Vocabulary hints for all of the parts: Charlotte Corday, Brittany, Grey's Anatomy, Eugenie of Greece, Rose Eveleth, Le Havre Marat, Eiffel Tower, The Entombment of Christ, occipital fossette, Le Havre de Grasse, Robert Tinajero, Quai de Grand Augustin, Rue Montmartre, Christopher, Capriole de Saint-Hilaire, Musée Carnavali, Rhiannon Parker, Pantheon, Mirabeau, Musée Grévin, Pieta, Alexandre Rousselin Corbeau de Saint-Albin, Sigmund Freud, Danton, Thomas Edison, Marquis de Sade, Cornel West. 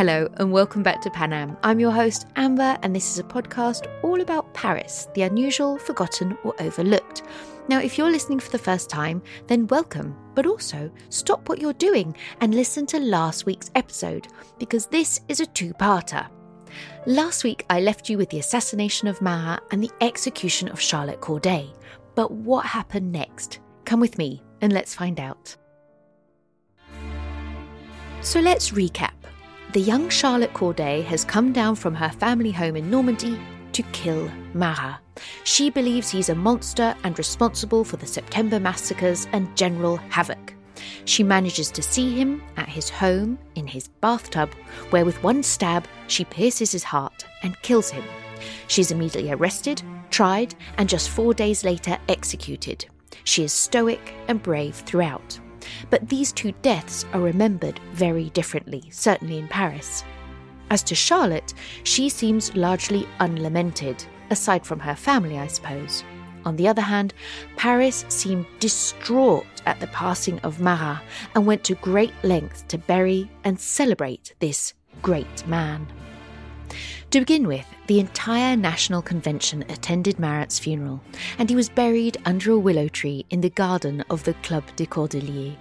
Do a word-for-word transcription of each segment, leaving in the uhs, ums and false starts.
Hello and welcome back to Pan Am. I'm your host Amber, and this is a podcast all about Paris, the unusual, forgotten or overlooked. Now if you're listening for the first time, then welcome, but also stop what you're doing and listen to last week's episode, because this is a two-parter. Last week I left you with the assassination of Marat and the execution of Charlotte Corday, but what happened next? Come with me and let's find out. So let's recap. The young Charlotte Corday has come down from her family home in Normandy to kill Marat. She believes he's a monster and responsible for the September massacres and general havoc. She manages to see him at his home in his bathtub, where with one stab she pierces his heart and kills him. She's immediately arrested, tried, and just four days later executed. She is stoic and brave throughout. But these two deaths are remembered very differently, certainly in Paris. As to Charlotte, she seems largely unlamented, aside from her family, I suppose. On the other hand, Paris seemed distraught at the passing of Marat and went to great lengths to bury and celebrate this great man. To begin with, the entire National Convention attended Marat's funeral, and he was buried under a willow tree in the garden of the Club des Cordeliers.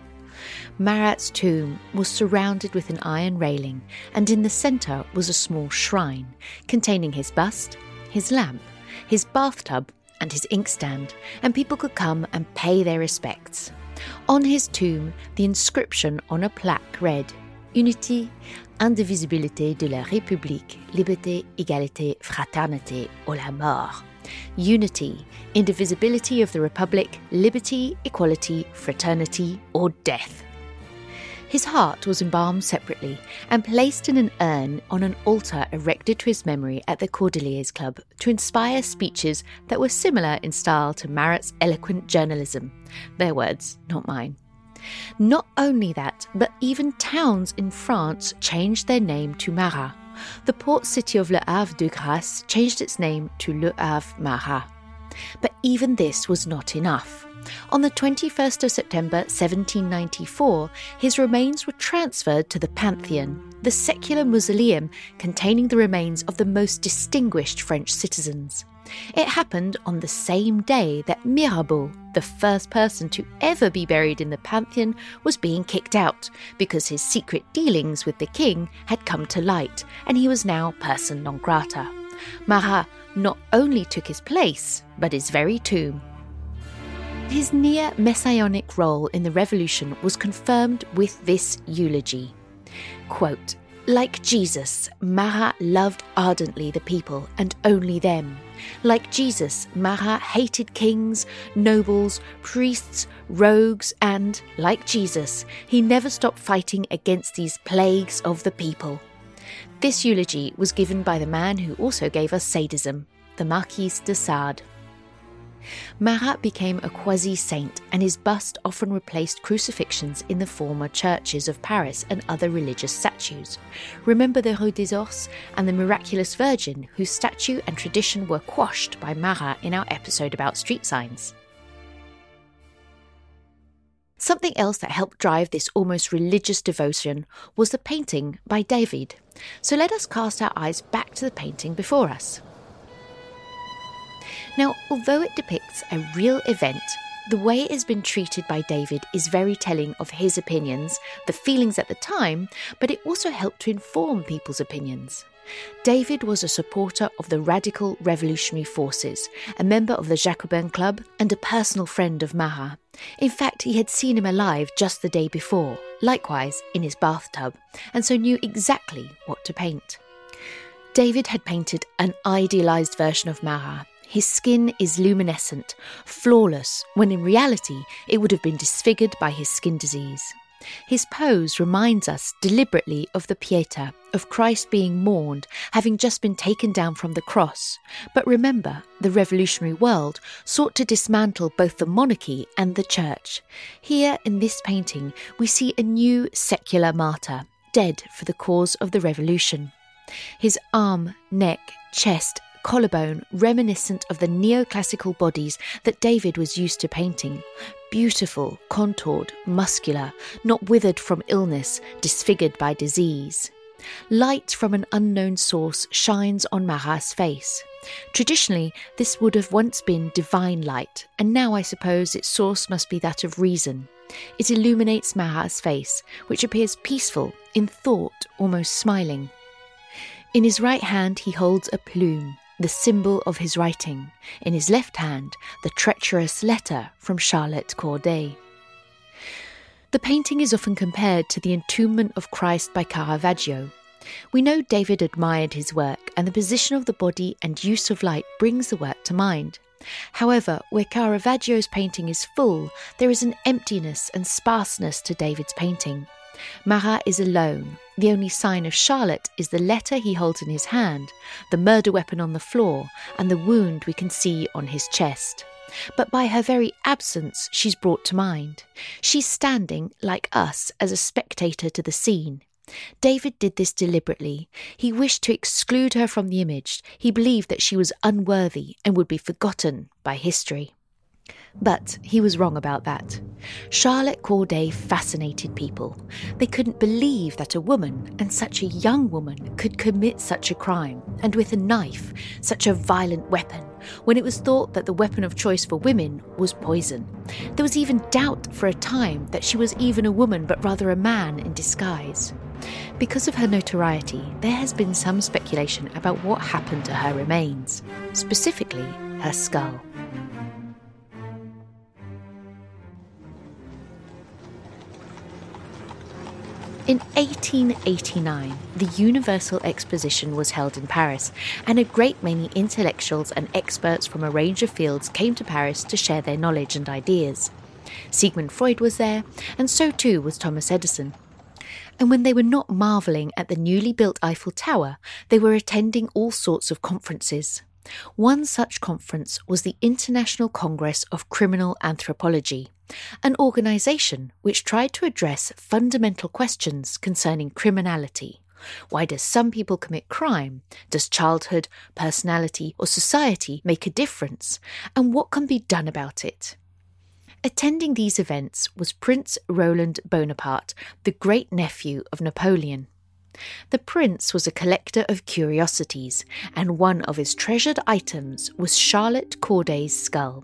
Marat's tomb was surrounded with an iron railing, and in the centre was a small shrine containing his bust, his lamp, his bathtub and his inkstand, and people could come and pay their respects. On his tomb, the inscription on a plaque read, Unité, indivisibilité de la République, liberté, égalité, fraternité, à la mort. Unity, indivisibility of the Republic, liberty, equality, fraternity, or death. His heart was embalmed separately and placed in an urn on an altar erected to his memory at the Cordeliers Club to inspire speeches that were similar in style to Marat's eloquent journalism. Their words, not mine. Not only that, but even towns in France changed their name to Marat. The port city of Le Havre de Grasse changed its name to Le Havre Marat. But even this was not enough. On the twenty-first of September seventeen ninety-four, his remains were transferred to the Pantheon, the secular mausoleum containing the remains of the most distinguished French citizens. It happened on the same day that Mirabeau, the first person to ever be buried in the Pantheon, was being kicked out because his secret dealings with the king had come to light and he was now persona non grata. Marat not only took his place, but his very tomb. His near messianic role in the revolution was confirmed with this eulogy. Quote, like Jesus, Marat loved ardently the people and only them. Like Jesus, Marat hated kings, nobles, priests, rogues, and, like Jesus, he never stopped fighting against these plagues of the people. This eulogy was given by the man who also gave us sadism, the Marquis de Sade. Marat became a quasi-saint, and his bust often replaced crucifixions in the former churches of Paris and other religious statues. Remember the Rue des Ours and the Miraculous Virgin, whose statue and tradition were quashed by Marat in our episode about street signs. Something else that helped drive this almost religious devotion was the painting by David. So let us cast our eyes back to the painting before us. Now, although it depicts a real event, the way it has been treated by David is very telling of his opinions, the feelings at the time, but it also helped to inform people's opinions. David was a supporter of the radical revolutionary forces, a member of the Jacobin Club, and a personal friend of Marat. In fact, he had seen him alive just the day before, likewise in his bathtub, and so knew exactly what to paint. David had painted an idealised version of Marat. His skin is luminescent, flawless, when in reality it would have been disfigured by his skin disease. His pose reminds us deliberately of the Pieta, of Christ being mourned, having just been taken down from the cross. But remember, the revolutionary world sought to dismantle both the monarchy and the church. Here in this painting, we see a new secular martyr, dead for the cause of the revolution. His arm, neck, chest, collarbone reminiscent of the neoclassical bodies that David was used to painting. Beautiful, contoured, muscular, not withered from illness, disfigured by disease. Light from an unknown source shines on Marat's face. Traditionally, this would have once been divine light, and now I suppose its source must be that of reason. It illuminates Marat's face, which appears peaceful, in thought, almost smiling. In his right hand he holds a plume, the symbol of his writing. In his left hand, the treacherous letter from Charlotte Corday. The painting is often compared to The Entombment of Christ by Caravaggio. We know David admired his work, and the position of the body and use of light brings the work to mind. However, where Caravaggio's painting is full, there is an emptiness and sparseness to David's painting. Marat is alone. The only sign of Charlotte is the letter he holds in his hand, the murder weapon on the floor, and the wound we can see on his chest. But by her very absence she's brought to mind. She's standing, like us, as a spectator to the scene. David did this deliberately. He wished to exclude her from the image. He believed that she was unworthy and would be forgotten by history. But he was wrong about that. Charlotte Corday fascinated people. They couldn't believe that a woman, and such a young woman, could commit such a crime, and with a knife, such a violent weapon, when it was thought that the weapon of choice for women was poison. There was even doubt for a time that she was even a woman but rather a man in disguise. Because of her notoriety, there has been some speculation about what happened to her remains, specifically her skull. In eighteen eighty-nine, the Universal Exposition was held in Paris, and a great many intellectuals and experts from a range of fields came to Paris to share their knowledge and ideas. Sigmund Freud was there, and so too was Thomas Edison. And when they were not marvelling at the newly built Eiffel Tower, they were attending all sorts of conferences. One such conference was the International Congress of Criminal Anthropology, an organisation which tried to address fundamental questions concerning criminality. Why does some people commit crime? Does childhood, personality or society make a difference? And what can be done about it? Attending these events was Prince Roland Bonaparte, the great-nephew of Napoleon. The prince was a collector of curiosities, and one of his treasured items was Charlotte Corday's skull.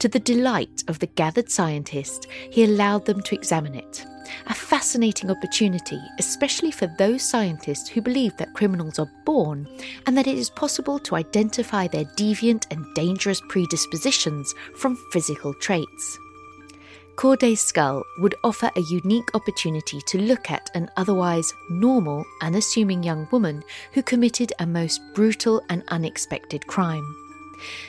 To the delight of the gathered scientists, he allowed them to examine it. A fascinating opportunity, especially for those scientists who believe that criminals are born and that it is possible to identify their deviant and dangerous predispositions from physical traits. Corday's skull would offer a unique opportunity to look at an otherwise normal, unassuming young woman who committed a most brutal and unexpected crime.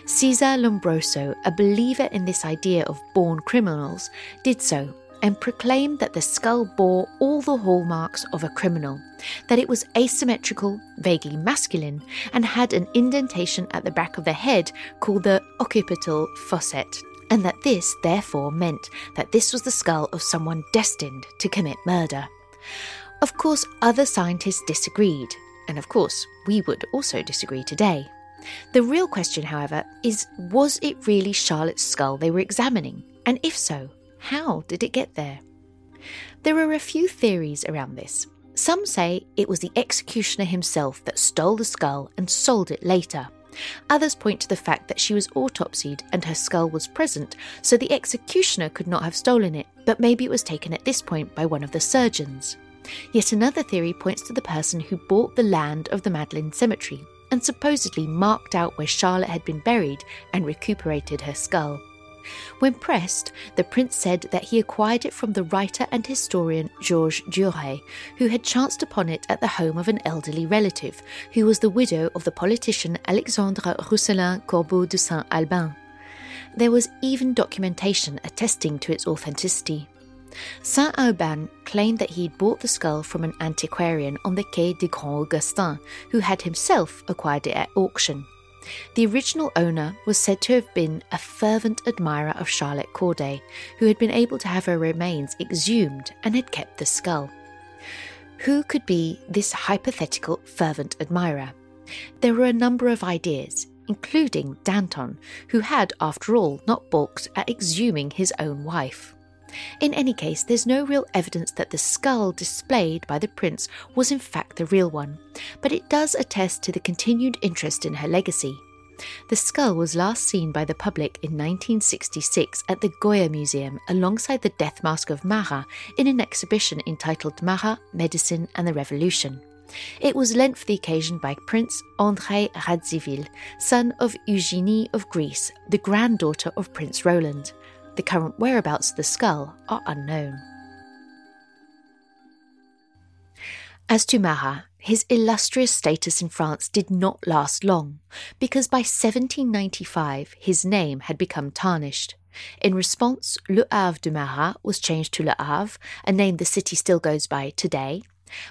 Cesare Lombroso, a believer in this idea of born criminals, did so and proclaimed that the skull bore all the hallmarks of a criminal, that it was asymmetrical, vaguely masculine, and had an indentation at the back of the head called the occipital fossette, and that this therefore meant that this was the skull of someone destined to commit murder. Of course, other scientists disagreed, and of course, we would also disagree today. The real question, however, is was it really Charlotte's skull they were examining? And if so, how did it get there? There are a few theories around this. Some say it was the executioner himself that stole the skull and sold it later. Others point to the fact that she was autopsied and her skull was present, so the executioner could not have stolen it, but maybe it was taken at this point by one of the surgeons. Yet another theory points to the person who bought the land of the Madeline Cemetery and supposedly marked out where Charlotte had been buried and recuperated her skull. When pressed, the prince said that he acquired it from the writer and historian Georges Duret, who had chanced upon it at the home of an elderly relative, who was the widow of the politician Alexandre Rousselin Corbeau de Saint-Albin. There was even documentation attesting to its authenticity. Saint-Albin claimed that he had bought the skull from an antiquarian on the Quai de Grand Augustin, who had himself acquired it at auction. The original owner was said to have been a fervent admirer of Charlotte Corday, who had been able to have her remains exhumed and had kept the skull. Who could be this hypothetical fervent admirer? There were a number of ideas, including Danton, who had, after all, not balked at exhuming his own wife. In any case, there's no real evidence that the skull displayed by the prince was in fact the real one, but it does attest to the continued interest in her legacy. The skull was last seen by the public in nineteen sixty-six at the Goya Museum alongside the death mask of Marat in an exhibition entitled Marat, Medicine and the Revolution. It was lent for the occasion by Prince André Radziville, son of Eugenie of Greece, the granddaughter of Prince Roland. The current whereabouts of the skull are unknown. As to Marat, his illustrious status in France did not last long, because by seventeen ninety-five his name had become tarnished. In response, Le Havre de Marat was changed to Le Havre, a name the city still goes by today.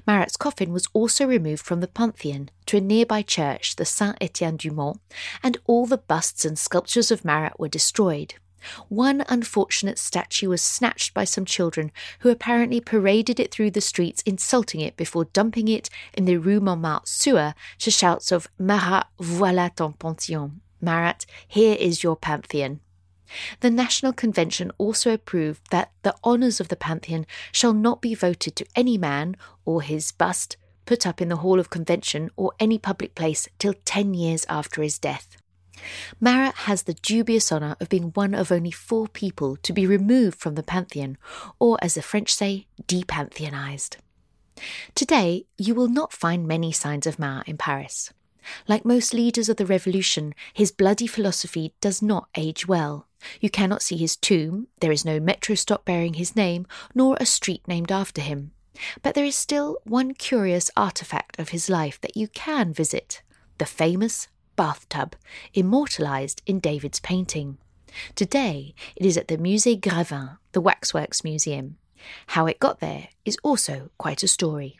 Marat's coffin was also removed from the Pantheon to a nearby church, the Saint-Étienne-du-Mont, and all the busts and sculptures of Marat were destroyed. One unfortunate statue was snatched by some children who apparently paraded it through the streets, insulting it before dumping it in the Rue Montmartre sewer to shouts of "Marat, voilà ton Pantheon," Marat, here is your Pantheon. The National Convention also approved that the honours of the Pantheon shall not be voted to any man or his bust put up in the Hall of Convention or any public place till ten years after his death. Marat has the dubious honour of being one of only four people to be removed from the Pantheon, or as the French say, depantheonized. Today, you will not find many signs of Marat in Paris. Like most leaders of the revolution, his bloody philosophy does not age well. You cannot see his tomb, there is no metro stop bearing his name, nor a street named after him. But there is still one curious artefact of his life that you can visit, the famous bathtub, immortalised in David's painting. Today, it is at the Musée Grévin, the Waxworks Museum. How it got there is also quite a story.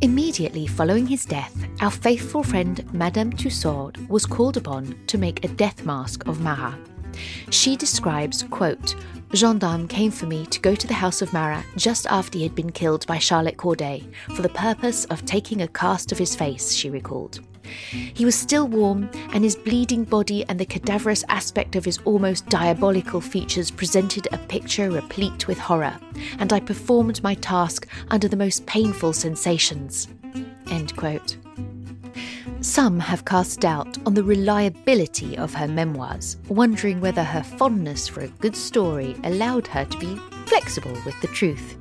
Immediately following his death, our faithful friend Madame Tussaud was called upon to make a death mask of Marat. She describes, quote, "Gendarmes came for me to go to the house of Marat just after he had been killed by Charlotte Corday for the purpose of taking a cast of his face," she recalled. "He was still warm, and his bleeding body and the cadaverous aspect of his almost diabolical features presented a picture replete with horror, and I performed my task under the most painful sensations." End quote. Some have cast doubt on the reliability of her memoirs, wondering whether her fondness for a good story allowed her to be flexible with the truth.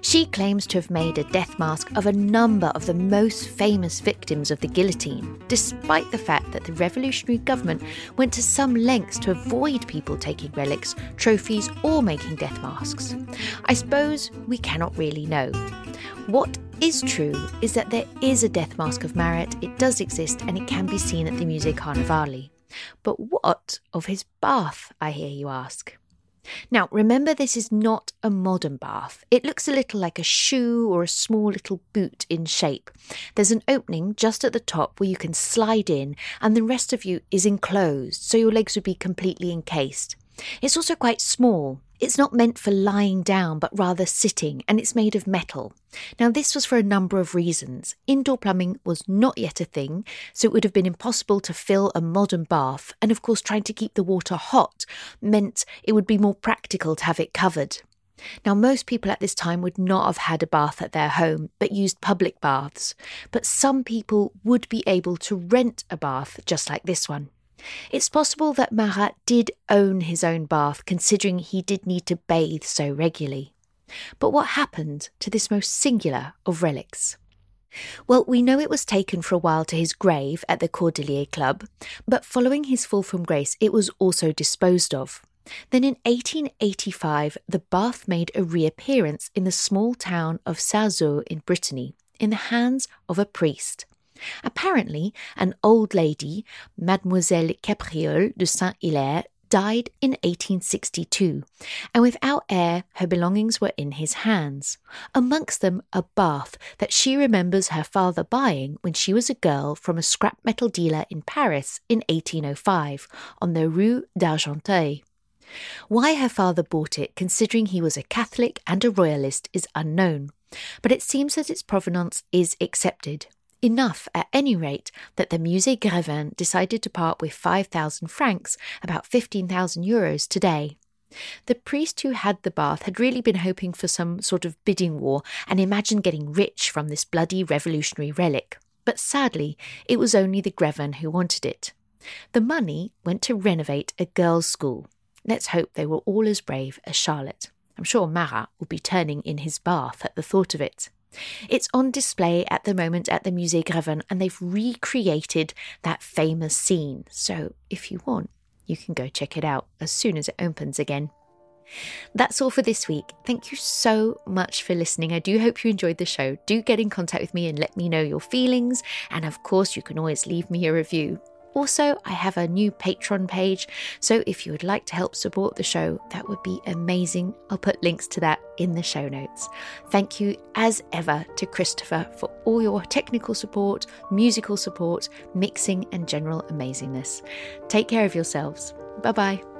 She claims to have made a death mask of a number of the most famous victims of the guillotine, despite the fact that the revolutionary government went to some lengths to avoid people taking relics, trophies, or making death masks. I suppose we cannot really know. What is true is that there is a death mask of Marat, it does exist, and it can be seen at the Musée Carnavali. But what of his bath, I hear you ask? Now, remember, this is not a modern bath. It looks a little like a shoe or a small little boot in shape. There's an opening just at the top where you can slide in, and the rest of you is enclosed, so your legs would be completely encased. It's also quite small. It's not meant for lying down, but rather sitting, and it's made of metal. Now, this was for a number of reasons. Indoor plumbing was not yet a thing, so it would have been impossible to fill a modern bath, and of course trying to keep the water hot meant it would be more practical to have it covered. Now, most people at this time would not have had a bath at their home, but used public baths. But some people would be able to rent a bath just like this one. It's possible that Marat did own his own bath, considering he did need to bathe so regularly. But what happened to this most singular of relics? Well, we know it was taken for a while to his grave at the Cordeliers Club, but following his fall from grace, it was also disposed of. Then in eighteen eighty-five, the bath made a reappearance in the small town of Sarzeau in Brittany, in the hands of a priest. Apparently, an old lady, Mademoiselle Capriole de Saint-Hilaire, died in eighteen sixty-two, and without heir, her belongings were in his hands, amongst them a bath that she remembers her father buying when she was a girl from a scrap metal dealer in Paris in eighteen oh five on the Rue d'Argenteuil. Why her father bought it, considering he was a Catholic and a royalist, is unknown, but it seems that its provenance is accepted. Enough, at any rate, that the Musée Grévin decided to part with five thousand francs, about fifteen thousand euros today. The priest who had the bath had really been hoping for some sort of bidding war and imagined getting rich from this bloody revolutionary relic, but sadly it was only the Grévin who wanted it. The money went to renovate a girls' school. Let's hope they were all as brave as Charlotte. I'm sure Marat will be turning in his bath at the thought of it. It's on display at the moment at the Musée Grévin, and they've recreated that famous scene, so if you want, you can go check it out as soon as it opens again. That's all for this week. Thank you so much for listening. I do hope you enjoyed the show. Do get in contact with me and let me know your feelings, and of course you can always leave me a review. Also, I have a new Patreon page, so if you would like to help support the show, that would be amazing. I'll put links to that in the show notes. Thank you, as ever, to Christopher for all your technical support, musical support, mixing, and general amazingness. Take care of yourselves. Bye-bye.